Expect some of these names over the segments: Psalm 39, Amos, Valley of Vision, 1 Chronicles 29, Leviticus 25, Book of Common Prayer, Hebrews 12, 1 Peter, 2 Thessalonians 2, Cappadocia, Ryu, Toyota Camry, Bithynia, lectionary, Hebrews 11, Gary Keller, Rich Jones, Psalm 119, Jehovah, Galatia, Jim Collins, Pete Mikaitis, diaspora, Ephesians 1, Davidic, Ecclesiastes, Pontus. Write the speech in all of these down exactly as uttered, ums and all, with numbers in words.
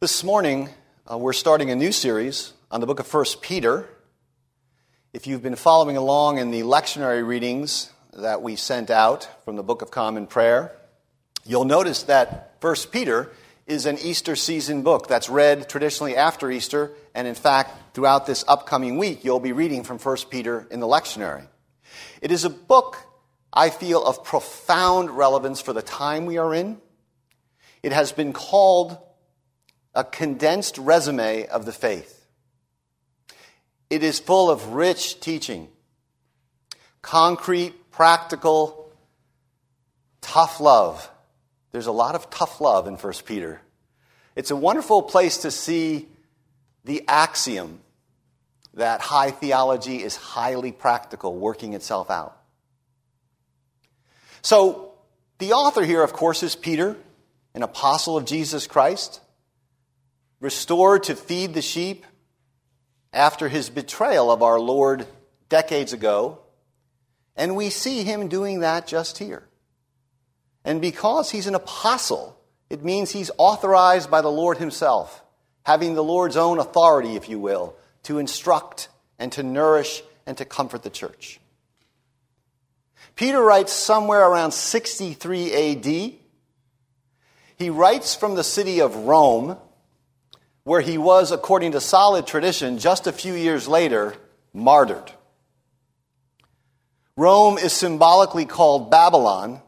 This morning, uh, we're starting a new series on the book of First Peter. If you've been following along in the lectionary readings that we sent out from the Book of Common Prayer, you'll notice that First Peter is an Easter season book that's read traditionally after Easter, and in fact, throughout this upcoming week, you'll be reading from First Peter in the lectionary. It is a book, I feel, of profound relevance for the time we are in. It has been called a condensed resume of the faith. It is full of rich teaching, concrete, practical, tough love. There's a lot of tough love in First Peter. It's a wonderful place to see the axiom that high theology is highly practical, working itself out. So, the author here, of course, is Peter, an apostle of Jesus Christ, restored to feed the sheep after his betrayal of our Lord decades ago. And we see him doing that just here. And because he's an apostle, it means he's authorized by the Lord himself, having the Lord's own authority, if you will, to instruct and to nourish and to comfort the church. Peter writes somewhere around sixty-three A D. He writes from the city of Rome, where he was, according to solid tradition, just a few years later, martyred. Rome is symbolically called Babylon.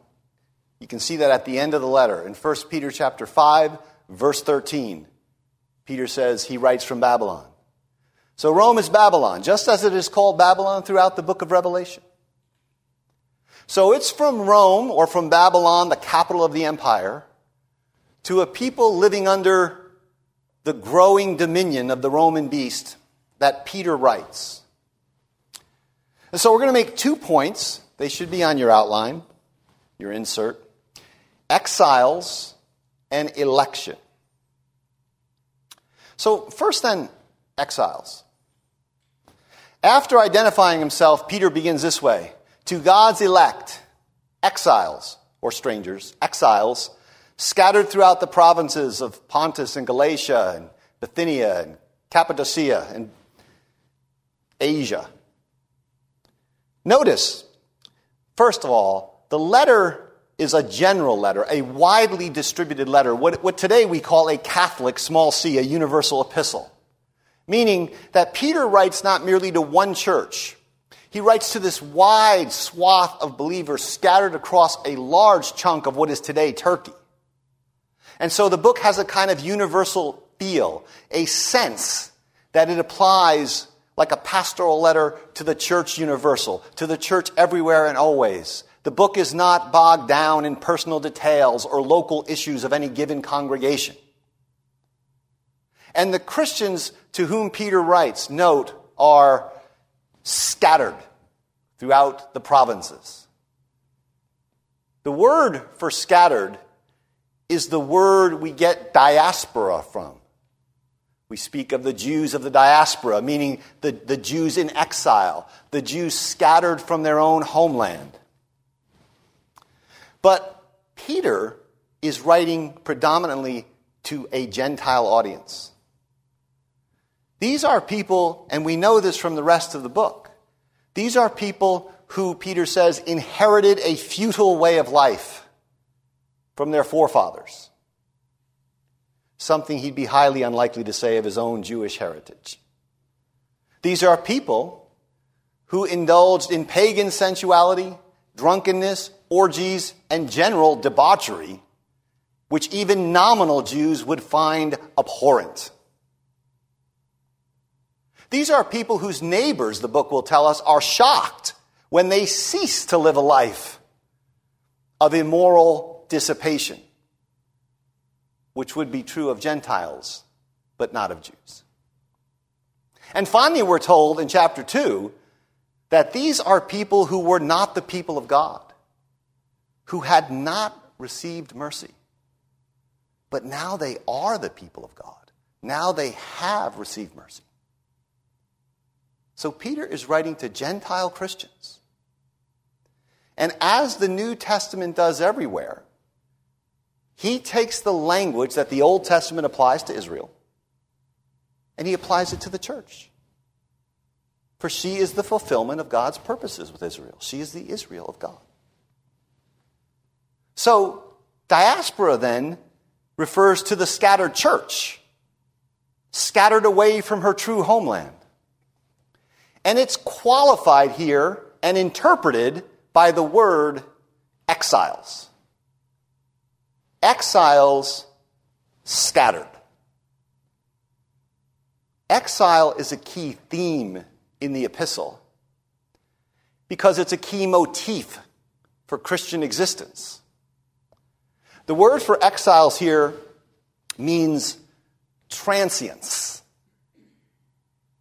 You can see that at the end of the letter. In First Peter chapter five, verse thirteen, Peter says he writes from Babylon. So Rome is Babylon, just as it is called Babylon throughout the book of Revelation. So it's from Rome, or from Babylon, the capital of the empire, to a people living under the growing dominion of the Roman beast that Peter writes. And so we're going to make two points. They should be on your outline, your insert. Exiles and election. So first then, exiles. After identifying himself, Peter begins this way. To God's elect, exiles, or strangers, exiles, scattered throughout the provinces of Pontus and Galatia and Bithynia and Cappadocia and Asia. Notice, first of all, the letter is a general letter, a widely distributed letter, what, what today we call a Catholic, small c, a universal epistle, meaning that Peter writes not merely to one church. He writes to this wide swath of believers scattered across a large chunk of what is today Turkey. And so the book has a kind of universal feel, a sense that it applies like a pastoral letter to the church universal, to the church everywhere and always. The book is not bogged down in personal details or local issues of any given congregation. And the Christians to whom Peter writes, note, are scattered throughout the provinces. The word for scattered is the word we get diaspora from. We speak of the Jews of the diaspora, meaning the, the Jews in exile, the Jews scattered from their own homeland. But Peter is writing predominantly to a Gentile audience. These are people, and we know this from the rest of the book, these are people who, Peter says, inherited a futile way of life from their forefathers. Something he'd be highly unlikely to say of his own Jewish heritage. These are people who indulged in pagan sensuality, drunkenness, orgies, and general debauchery, which even nominal Jews would find abhorrent. These are people whose neighbors, the book will tell us, are shocked when they cease to live a life of immoral dissipation, which would be true of Gentiles, but not of Jews. And finally, we're told in chapter two that these are people who were not the people of God, who had not received mercy, but now they are the people of God. Now they have received mercy. So Peter is writing to Gentile Christians. And as the New Testament does everywhere, He takes the language that the Old Testament applies to Israel, and he applies it to the church. For she is the fulfillment of God's purposes with Israel. She is the Israel of God. So, diaspora then refers to the scattered church, scattered away from her true homeland. And it's qualified here and interpreted by the word exiles. Exiles scattered. Exile is a key theme in the epistle because it's a key motif for Christian existence. The word for exiles here means transience.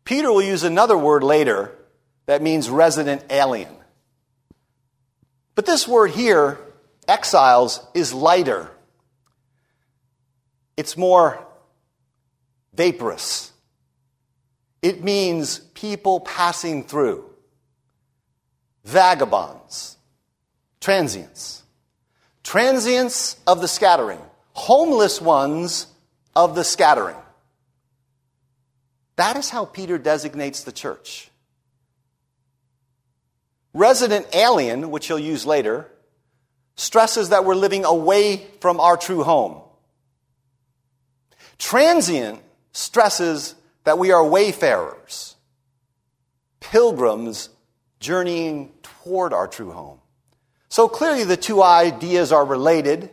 Peter will use another word later that means resident alien. But this word here, exiles, is lighter. It's more vaporous. It means people passing through, vagabonds, transients. Transients of the scattering, homeless ones of the scattering. That is how Peter designates the church. Resident alien, which he'll use later, stresses that we're living away from our true home. Transient stresses that we are wayfarers, pilgrims journeying toward our true home. So clearly the two ideas are related,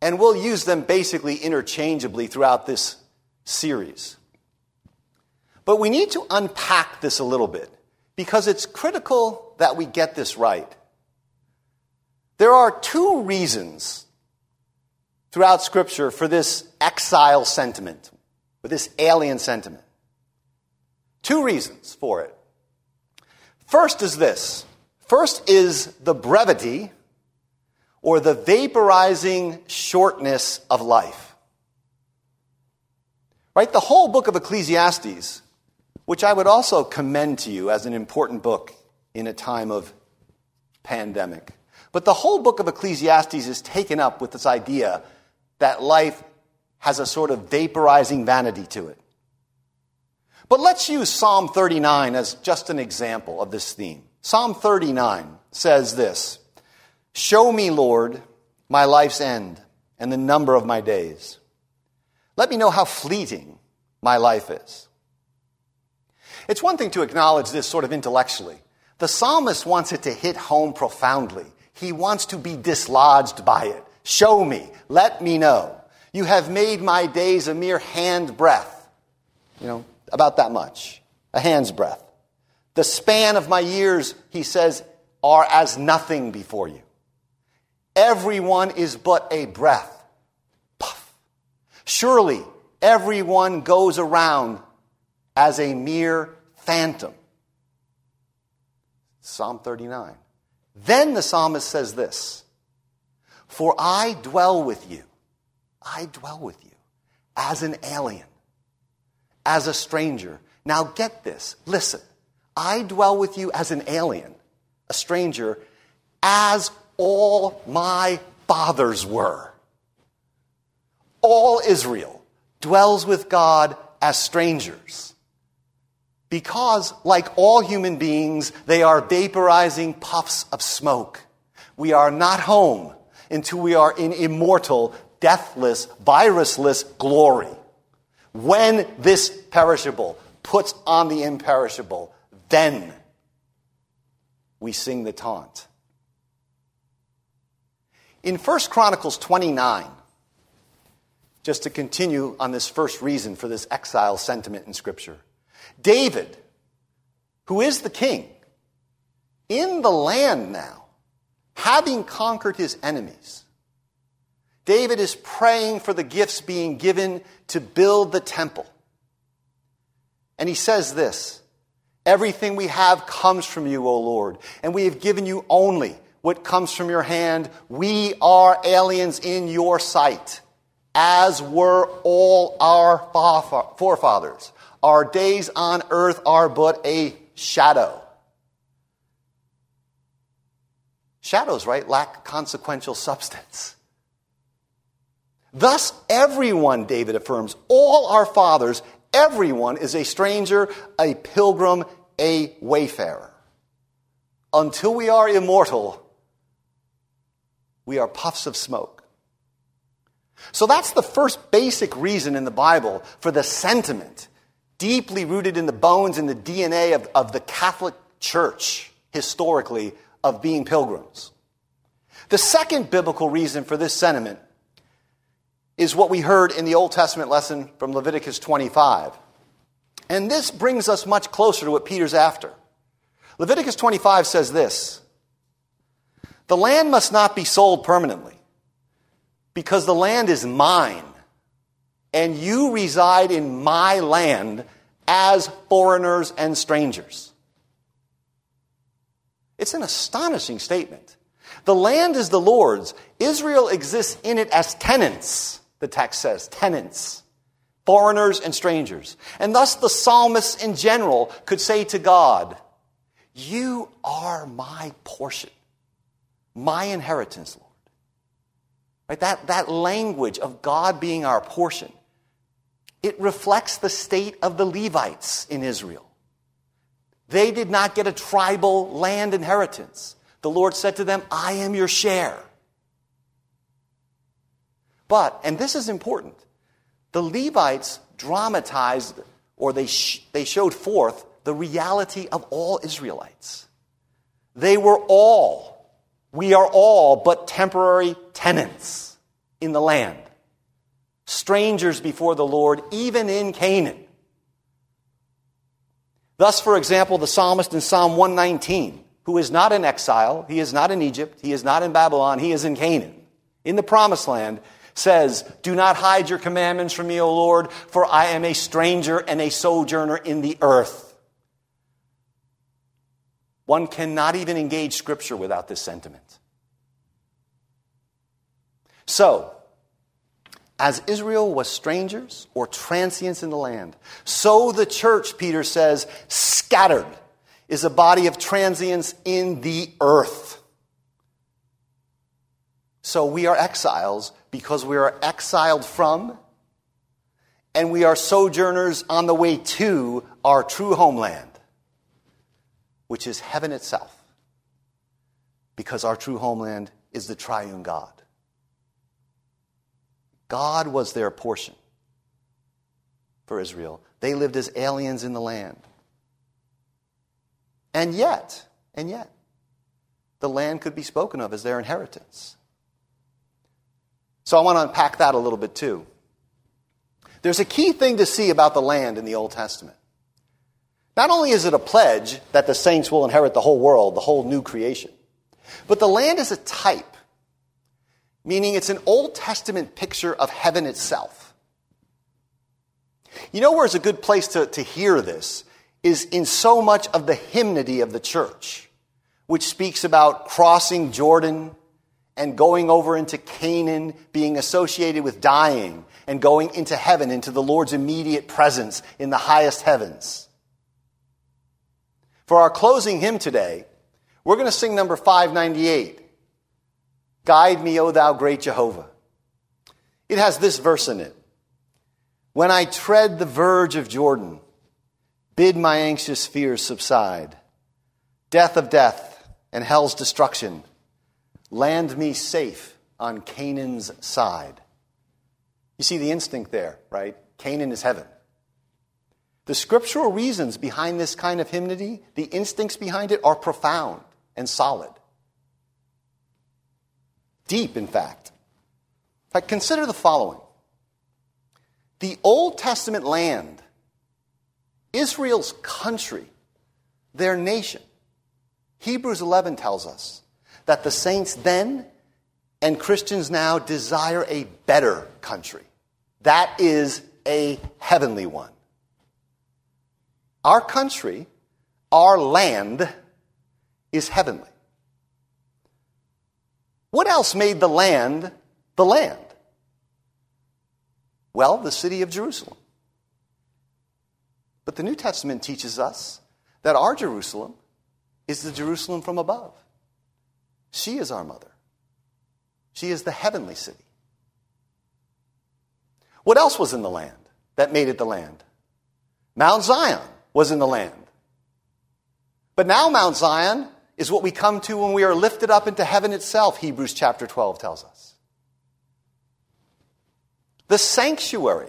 and we'll use them basically interchangeably throughout this series. But we need to unpack this a little bit, because it's critical that we get this right. There are two reasons throughout Scripture for this exile sentiment, for this alien sentiment. Two reasons for it. First is this. First is the brevity or the vaporizing shortness of life. Right? The whole book of Ecclesiastes, which I would also commend to you as an important book in a time of pandemic. But the whole book of Ecclesiastes is taken up with this idea that life has a sort of vaporizing vanity to it. But let's use Psalm thirty-nine as just an example of this theme. Psalm thirty-nine says this, "Show me, Lord, my life's end and the number of my days. Let me know how fleeting my life is." It's one thing to acknowledge this sort of intellectually. The psalmist wants it to hit home profoundly. He wants to be dislodged by it. Show me. Let me know. You have made my days a mere hand breath. You know, about that much. A hand's breadth. The span of my years, he says, are as nothing before you. Everyone is but a breath. Puff. Surely everyone goes around as a mere phantom. Psalm thirty-nine. Then the psalmist says this, "For I dwell with you, I dwell with you, as an alien, as a stranger." Now get this, listen. I dwell with you as an alien, a stranger, as all my fathers were. All Israel dwells with God as strangers. Because, like all human beings, they are vaporizing puffs of smoke. We are not home until we are in immortal, deathless, virusless glory. When this perishable puts on the imperishable, then we sing the taunt. In First Chronicles twenty-nine, just to continue on this first reason for this exile sentiment in Scripture, David, who is the king, in the land now, having conquered his enemies, David is praying for the gifts being given to build the temple. And he says this, "Everything we have comes from you, O Lord, and we have given you only what comes from your hand. We are aliens in your sight, as were all our forefathers. Our days on earth are but a shadow." Shadows, right, lack consequential substance. Thus everyone, David affirms, all our fathers, everyone is a stranger, a pilgrim, a wayfarer. Until we are immortal, we are puffs of smoke. So that's the first basic reason in the Bible for the sentiment deeply rooted in the bones and the D N A of, of the Catholic Church, historically, of being pilgrims. The second biblical reason for this sentiment is what we heard in the Old Testament lesson from Leviticus twenty-five. And this brings us much closer to what Peter's after. Leviticus twenty-five says this: the land must not be sold permanently, because the land is mine, and you reside in my land as foreigners and strangers. It's an astonishing statement. The land is the Lord's. Israel exists in it as tenants, the text says, tenants, foreigners and strangers. And thus the psalmists in general could say to God, you are my portion, my inheritance, Lord. Right? That, that language of God being our portion, it reflects the state of the Levites in Israel. They did not get a tribal land inheritance. The Lord said to them, I am your share. But, and this is important, the Levites dramatized, or they, sh- they showed forth the reality of all Israelites. They were all, we are all but temporary tenants in the land, strangers before the Lord, even in Canaan. Thus, for example, the psalmist in Psalm one nineteen, who is not in exile, he is not in Egypt, he is not in Babylon, he is in Canaan, in the promised land, says, do not hide your commandments from me, O Lord, for I am a stranger and a sojourner in the earth. One cannot even engage Scripture without this sentiment. So, as Israel was strangers or transients in the land, so the church, Peter says, scattered, is a body of transients in the earth. So we are exiles because we are exiled from, and we are sojourners on the way to our true homeland, which is heaven itself, because our true homeland is the triune God. God was their portion for Israel. They lived as aliens in the land. And yet, and yet, the land could be spoken of as their inheritance. So I want to unpack that a little bit too. There's a key thing to see about the land in the Old Testament. Not only is it a pledge that the saints will inherit the whole world, the whole new creation, but the land is a type, meaning it's an Old Testament picture of heaven itself. You know where's a good place to, to hear this? Is in so much of the hymnody of the church, which speaks about crossing Jordan and going over into Canaan, being associated with dying, and going into heaven, into the Lord's immediate presence in the highest heavens. For our closing hymn today, we're going to sing number five ninety-eight, Guide Me, O Thou Great Jehovah. It has this verse in it: when I tread the verge of Jordan, bid my anxious fears subside. Death of death and hell's destruction, land me safe on Canaan's side. You see the instinct there, right? Canaan is heaven. The scriptural reasons behind this kind of hymnody, the instincts behind it, are profound and solid. Deep, in fact. But consider the following. The Old Testament land, Israel's country, their nation. Hebrews eleven tells us that the saints then and Christians now desire a better country. That is a heavenly one. Our country, our land, is heavenly. What else made the land the land? Well, the city of Jerusalem. But the New Testament teaches us that our Jerusalem is the Jerusalem from above. She is our mother. She is the heavenly city. What else was in the land that made it the land? Mount Zion was in the land. But now Mount Zion is what we come to when we are lifted up into heaven itself, Hebrews chapter twelve tells us. The sanctuary,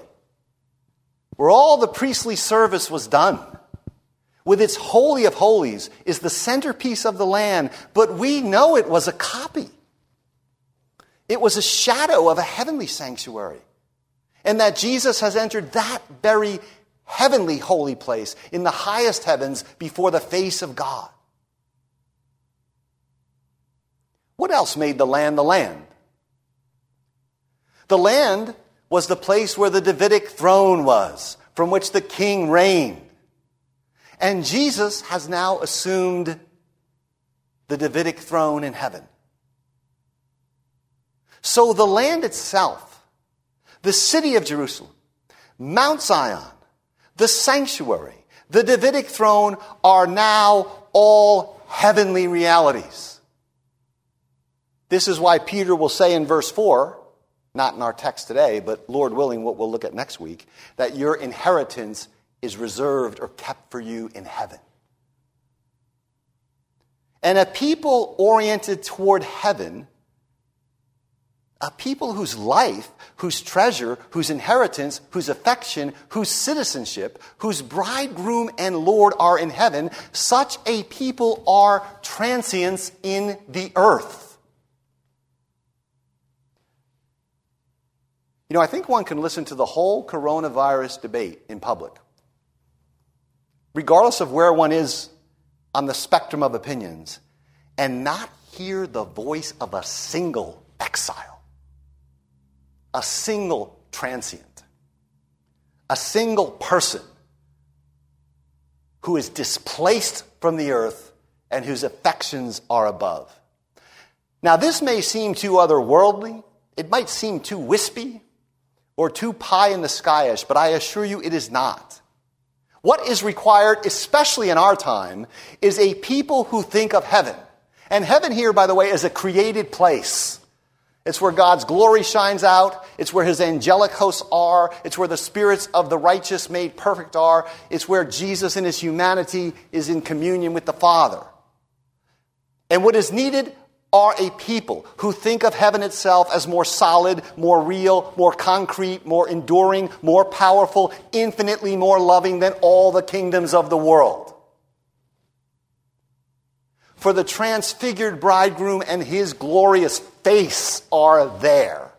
where all the priestly service was done, with its holy of holies, is the centerpiece of the land, but we know it was a copy. It was a shadow of a heavenly sanctuary, and that Jesus has entered that very heavenly holy place in the highest heavens before the face of God. What else made the land the land? The land was the place where the Davidic throne was, from which the king reigned. And Jesus has now assumed the Davidic throne in heaven. So the land itself, the city of Jerusalem, Mount Zion, the sanctuary, the Davidic throne are now all heavenly realities. This is why Peter will say in verse four, not in our text today, but Lord willing, what we'll look at next week, that your inheritance is reserved or kept for you in heaven. And a people oriented toward heaven, a people whose life, whose treasure, whose inheritance, whose affection, whose citizenship, whose bridegroom and Lord are in heaven, such a people are transients in the earth. You know, I think one can listen to the whole coronavirus debate in public, regardless of where one is on the spectrum of opinions, and not hear the voice of a single exile. A single transient, a single person who is displaced from the earth and whose affections are above. Now, this may seem too otherworldly. It might seem too wispy or too pie-in-the-skyish, but I assure you it is not. What is required, especially in our time, is a people who think of heaven. And heaven here, by the way, is a created place. It's where God's glory shines out. It's where his angelic hosts are. It's where the spirits of the righteous made perfect are. It's where Jesus in his humanity is in communion with the Father. And what is needed are a people who think of heaven itself as more solid, more real, more concrete, more enduring, more powerful, infinitely more loving than all the kingdoms of the world. For the transfigured bridegroom and his glorious face are there.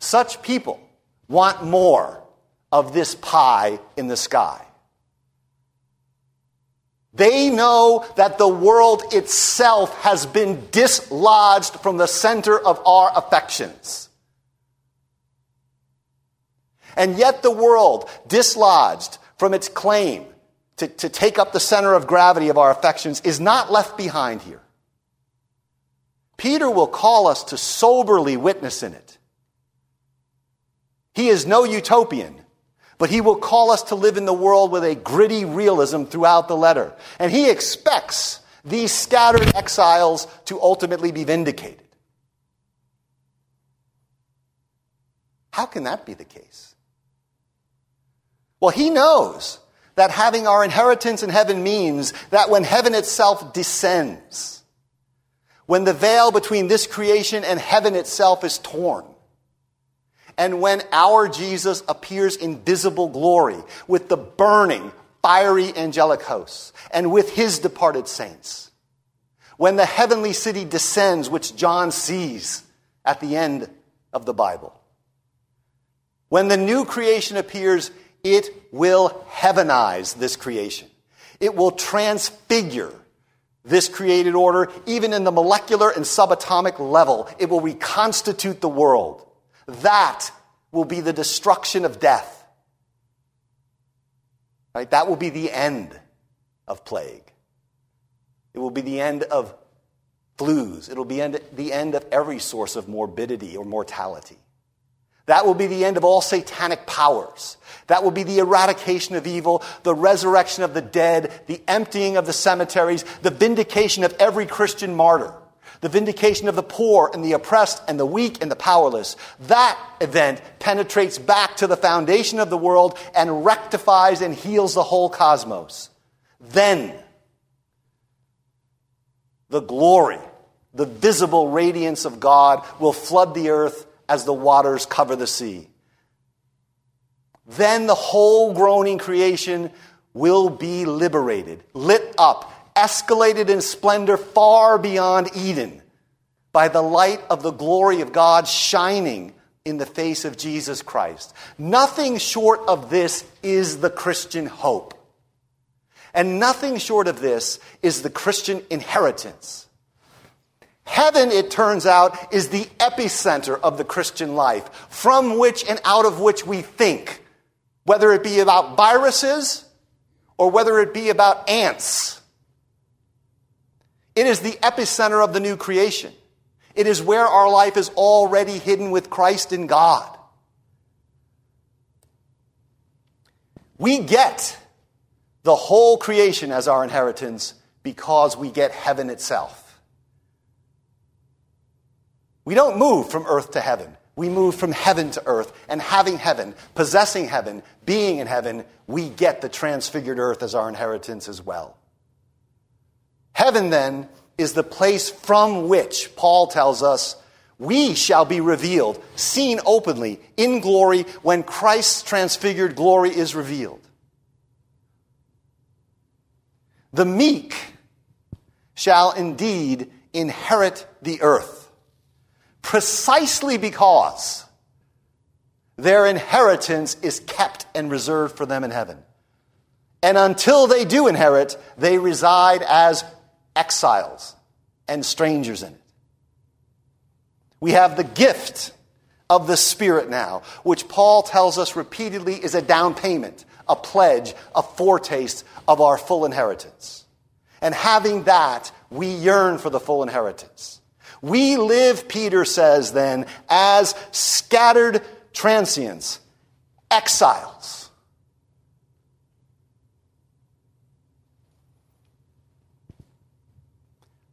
Such people want more of this pie in the sky. They know that the world itself has been dislodged from the center of our affections. And yet the world, dislodged from its claim To, to take up the center of gravity of our affections, is not left behind here. Peter will call us to soberly witness in it. He is no utopian, but he will call us to live in the world with a gritty realism throughout the letter. And he expects these scattered exiles to ultimately be vindicated. How can that be the case? Well, he knows that having our inheritance in heaven means that when heaven itself descends, when the veil between this creation and heaven itself is torn, and when our Jesus appears in visible glory with the burning, fiery angelic hosts and with his departed saints, when the heavenly city descends, which John sees at the end of the Bible, when the new creation appears, it will heavenize this creation. It will transfigure this created order, even in the molecular and subatomic level. It will reconstitute the world. That will be the destruction of death. Right? That will be the end of plague. It will be the end of flus. It will be end, the end of every source of morbidity or mortality. That will be the end of all satanic powers. That will be the eradication of evil, the resurrection of the dead, the emptying of the cemeteries, the vindication of every Christian martyr, the vindication of the poor and the oppressed and the weak and the powerless. That event penetrates back to the foundation of the world and rectifies and heals the whole cosmos. Then, the glory, the visible radiance of God will flood the earth as the waters cover the sea. Then the whole groaning creation will be liberated, lit up, escalated in splendor far beyond Eden by the light of the glory of God shining in the face of Jesus Christ. Nothing short of this is the Christian hope. And nothing short of this is the Christian inheritance. Heaven, it turns out, is the epicenter of the Christian life, from which and out of which we think, whether it be about viruses or whether it be about ants. It is the epicenter of the new creation. It is where our life is already hidden with Christ in God. We get the whole creation as our inheritance because we get heaven itself. We don't move from earth to heaven. We move from heaven to earth. And having heaven, possessing heaven, being in heaven, we get the transfigured earth as our inheritance as well. Heaven, then, is the place from which, Paul tells us, we shall be revealed, seen openly, in glory, when Christ's transfigured glory is revealed. The meek shall indeed inherit the earth, precisely because their inheritance is kept and reserved for them in heaven. And until they do inherit, they reside as exiles and strangers in it. We have the gift of the Spirit now, which Paul tells us repeatedly is a down payment, a pledge, a foretaste of our full inheritance. And having that, we yearn for the full inheritance. We live, Peter says then, as scattered transients, exiles.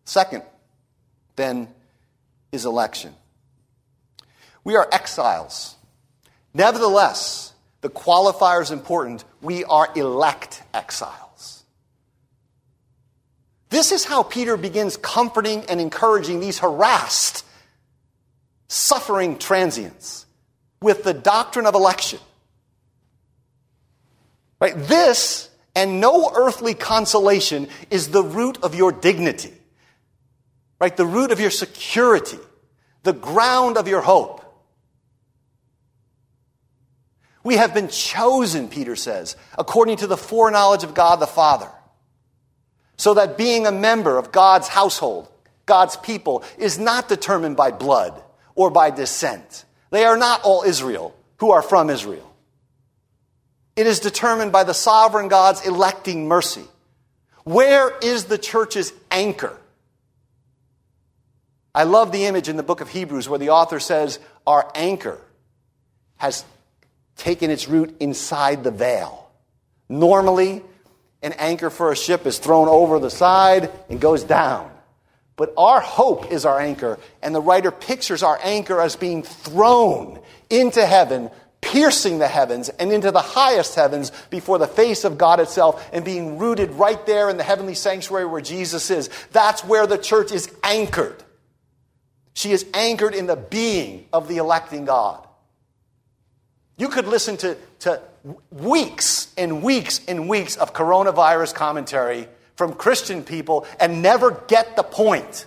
Second, then, is election. We are exiles. Nevertheless, the qualifier is important. We are elect exiles. This is how Peter begins comforting and encouraging these harassed, suffering transients with the doctrine of election. Right? This and no earthly consolation is the root of your dignity. Right, the root of your security, the ground of your hope. We have been chosen, Peter says, according to the foreknowledge of God the Father, so that being a member of God's household, God's people, is not determined by blood or by descent. They are not all Israel who are from Israel. It is determined by the sovereign God's electing mercy. Where is the church's anchor? I love the image in the book of Hebrews where the author says, our anchor has taken its root inside the veil. Normally, an anchor for a ship is thrown over the side and goes down. But our hope is our anchor, and the writer pictures our anchor as being thrown into heaven, piercing the heavens and into the highest heavens before the face of God itself and being rooted right there in the heavenly sanctuary where Jesus is. That's where the church is anchored. She is anchored in the being of the electing God. You could listen to, to weeks and weeks and weeks of coronavirus commentary from Christian people and never get the point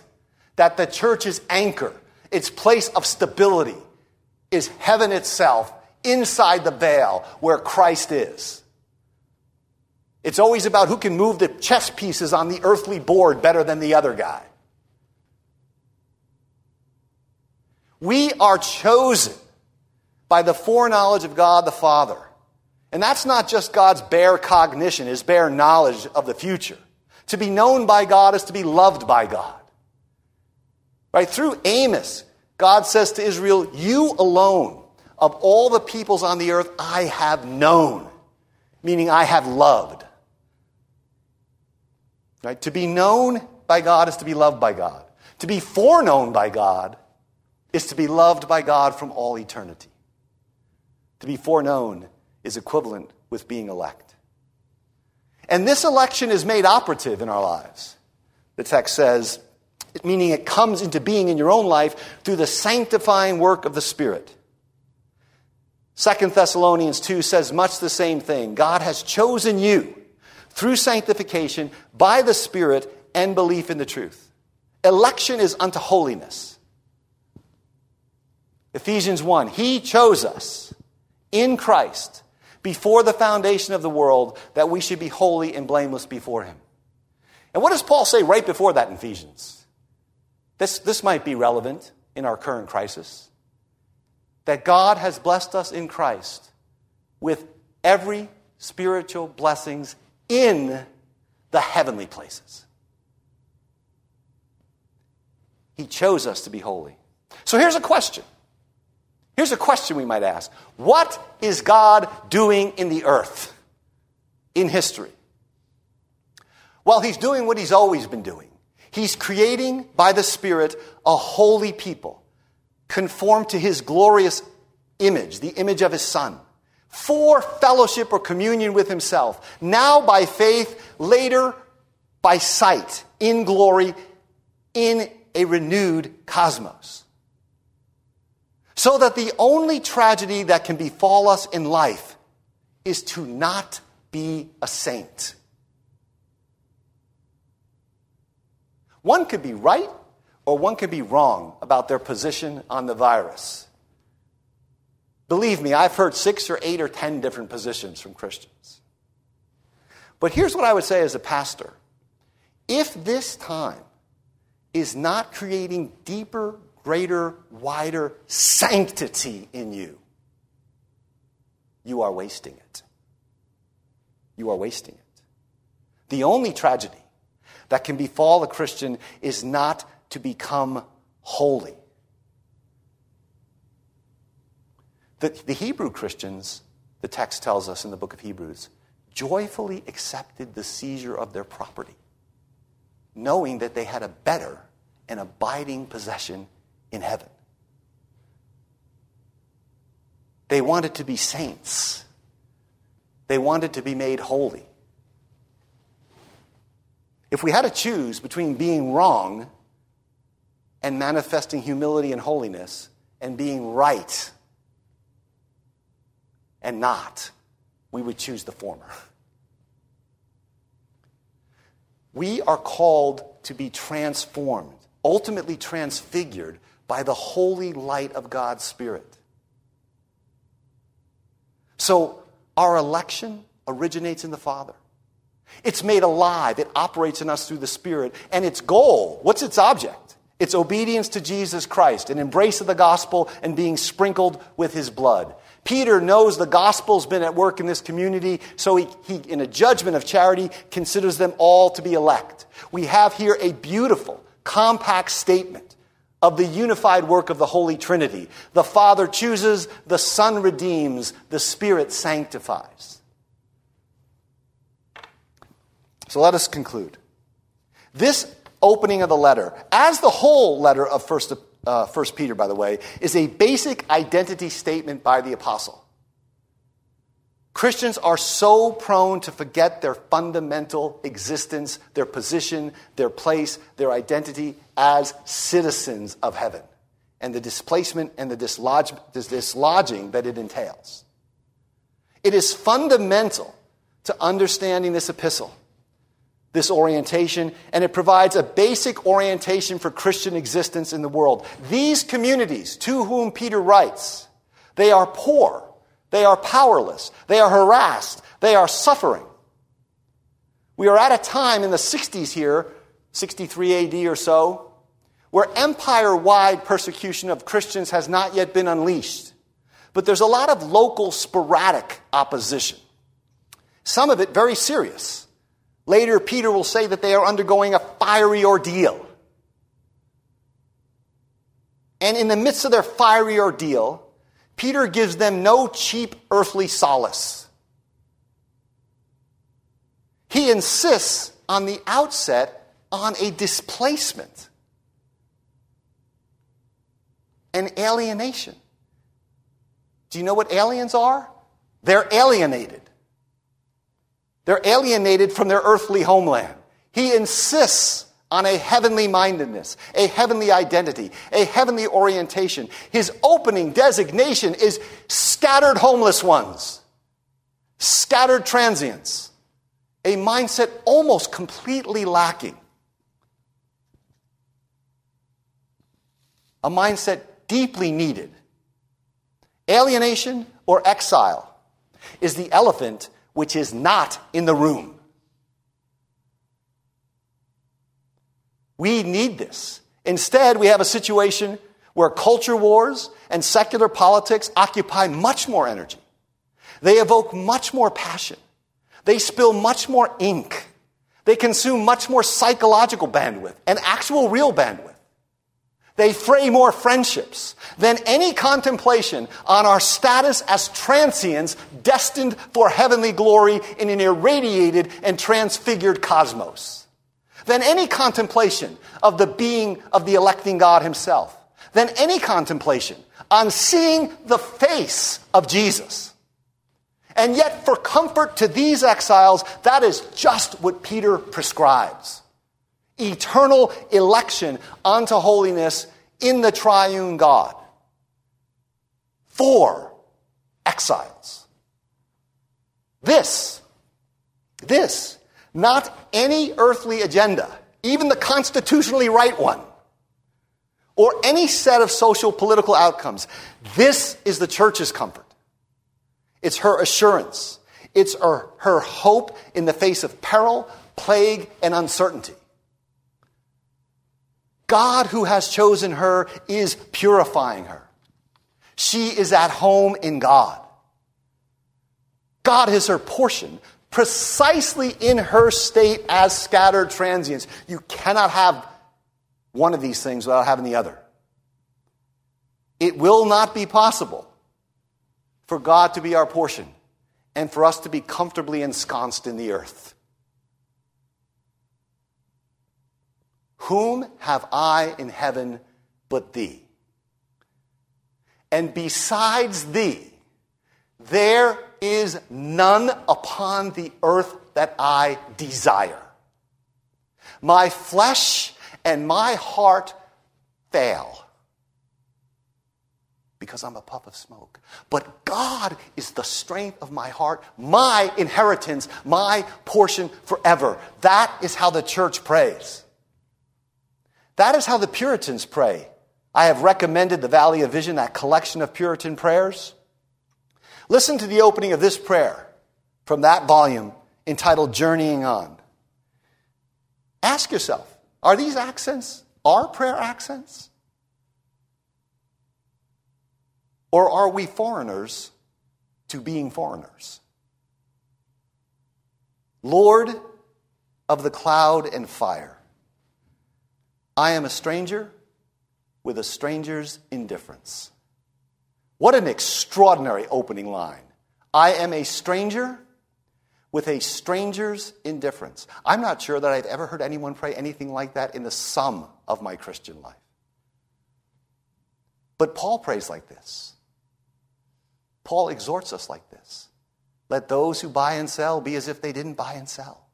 that the church's anchor, its place of stability, is heaven itself inside the veil where Christ is. It's always about who can move the chess pieces on the earthly board better than the other guy. We are chosen by the foreknowledge of God the Father. And that's not just God's bare cognition, his bare knowledge of the future. To be known by God is to be loved by God. Right? Through Amos, God says to Israel, you alone of all the peoples on the earth I have known, meaning I have loved. Right? To be known by God is to be loved by God. To be foreknown by God is to be loved by God from all eternity. To be foreknown is equivalent with being elect. And this election is made operative in our lives. The text says, meaning it comes into being in your own life through the sanctifying work of the Spirit. Second Thessalonians two says much the same thing. God has chosen you through sanctification by the Spirit and belief in the truth. Election is unto holiness. Ephesians one, He chose us in Christ before the foundation of the world that we should be holy and blameless before Him. And what does Paul say right before that in Ephesians? This, this might be relevant in our current crisis. That God has blessed us in Christ with every spiritual blessings in the heavenly places. He chose us to be holy. So here's a question. Here's a question we might ask. What is God doing in the earth, in history? Well, He's doing what He's always been doing. He's creating, by the Spirit, a holy people, conformed to His glorious image, the image of His Son, for fellowship or communion with Himself, now by faith, later by sight, in glory, in a renewed cosmos. So that the only tragedy that can befall us in life is to not be a saint. One could be right or one could be wrong about their position on the virus. Believe me, I've heard six or eight or ten different positions from Christians. But here's what I would say as a pastor. If this time is not creating deeper, greater, wider sanctity in you, you are wasting it. You are wasting it. The only tragedy that can befall a Christian is not to become holy. The, the Hebrew Christians, the text tells us in the book of Hebrews, joyfully accepted the seizure of their property, knowing that they had a better and abiding possession in heaven. They wanted to be saints. They wanted to be made holy. If we had to choose between being wrong and manifesting humility and holiness and being right and not, we would choose the former. We are called to be transformed, ultimately transfigured by the holy light of God's Spirit. So our election originates in the Father. It's made alive. It operates in us through the Spirit. And its goal, what's its object? It's obedience to Jesus Christ, an embrace of the gospel, and being sprinkled with His blood. Peter knows the gospel's been at work in this community, so he, he, in a judgment of charity, considers them all to be elect. We have here a beautiful, compact statement of the unified work of the Holy Trinity. The Father chooses, the Son redeems, the Spirit sanctifies. So let us conclude. This opening of the letter, as the whole letter of First Peter, by the way, is a basic identity statement by the apostle. Christians are so prone to forget their fundamental existence, their position, their place, their identity as citizens of heaven, and the displacement and the dislodging that it entails. It is fundamental to understanding this epistle, this orientation, and it provides a basic orientation for Christian existence in the world. These communities to whom Peter writes, they are poor, they are powerless, they are harassed, they are suffering. We are at a time in the sixties here, sixty-three A D or so, where empire-wide persecution of Christians has not yet been unleashed. But there's a lot of local sporadic opposition, some of it very serious. Later, Peter will say that they are undergoing a fiery ordeal. And in the midst of their fiery ordeal, Peter gives them no cheap earthly solace. He insists on the outset on a displacement and alienation. Do you know what aliens are? They're alienated. They're alienated from their earthly homeland. He insists on a heavenly mindedness, a heavenly identity, a heavenly orientation. His opening designation is scattered homeless ones, scattered transients, a mindset almost completely lacking. A mindset deeply needed. Alienation or exile is the elephant which is not in the room. We need this. Instead, we have a situation where culture wars and secular politics occupy much more energy. They evoke much more passion. They spill much more ink. They consume much more psychological bandwidth and actual real bandwidth. They fray more friendships than any contemplation on our status as transients destined for heavenly glory in an irradiated and transfigured cosmos. Than any contemplation of the being of the electing God himself. Than any contemplation on seeing the face of Jesus. And yet for comfort to these exiles, that is just what Peter prescribes. Eternal election unto holiness in the triune God. For exiles. This, this, not any earthly agenda, even the constitutionally right one, or any set of social political outcomes. This is the church's comfort. It's her assurance. It's her, her hope in the face of peril, plague, and uncertainty. God who has chosen her is purifying her. She is at home in God. God is her portion, precisely in her state as scattered transients. You cannot have one of these things without having the other. It will not be possible for God to be our portion and for us to be comfortably ensconced in the earth. Whom have I in heaven but thee? And besides thee, there is none upon the earth that I desire. My flesh and my heart fail because I'm a puff of smoke. But God is the strength of my heart, my inheritance, my portion forever. That is how the church prays. That is how the Puritans pray. I have recommended the Valley of Vision, that collection of Puritan prayers. Listen to the opening of this prayer from that volume entitled Journeying On. Ask yourself, are these accents our prayer accents? Or are we foreigners to being foreigners? Lord of the cloud and fire, I am a stranger with a stranger's indifference. What an extraordinary opening line. I am a stranger with a stranger's indifference. I'm not sure that I've ever heard anyone pray anything like that in the sum of my Christian life. But Paul prays like this. Paul exhorts us like this. Let those who buy and sell be as if they didn't buy and sell.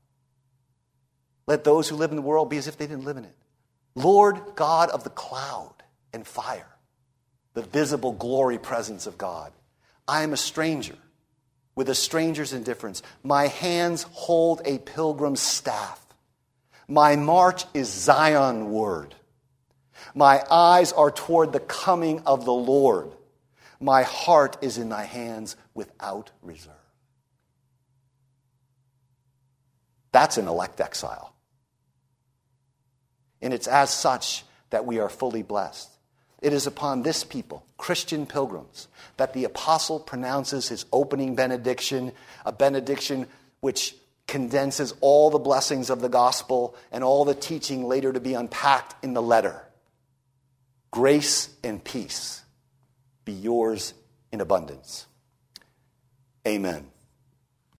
Let those who live in the world be as if they didn't live in it. Lord God of the cloud and fire, the visible glory presence of God. I am a stranger with a stranger's indifference. My hands hold a pilgrim's staff. My march is Zionward. My eyes are toward the coming of the Lord. My heart is in thy hands without reserve. That's an elect exile. And it's as such that we are fully blessed. It is upon this people, Christian pilgrims, that the apostle pronounces his opening benediction, a benediction which condenses all the blessings of the gospel and all the teaching later to be unpacked in the letter. Grace and peace be yours in abundance. Amen.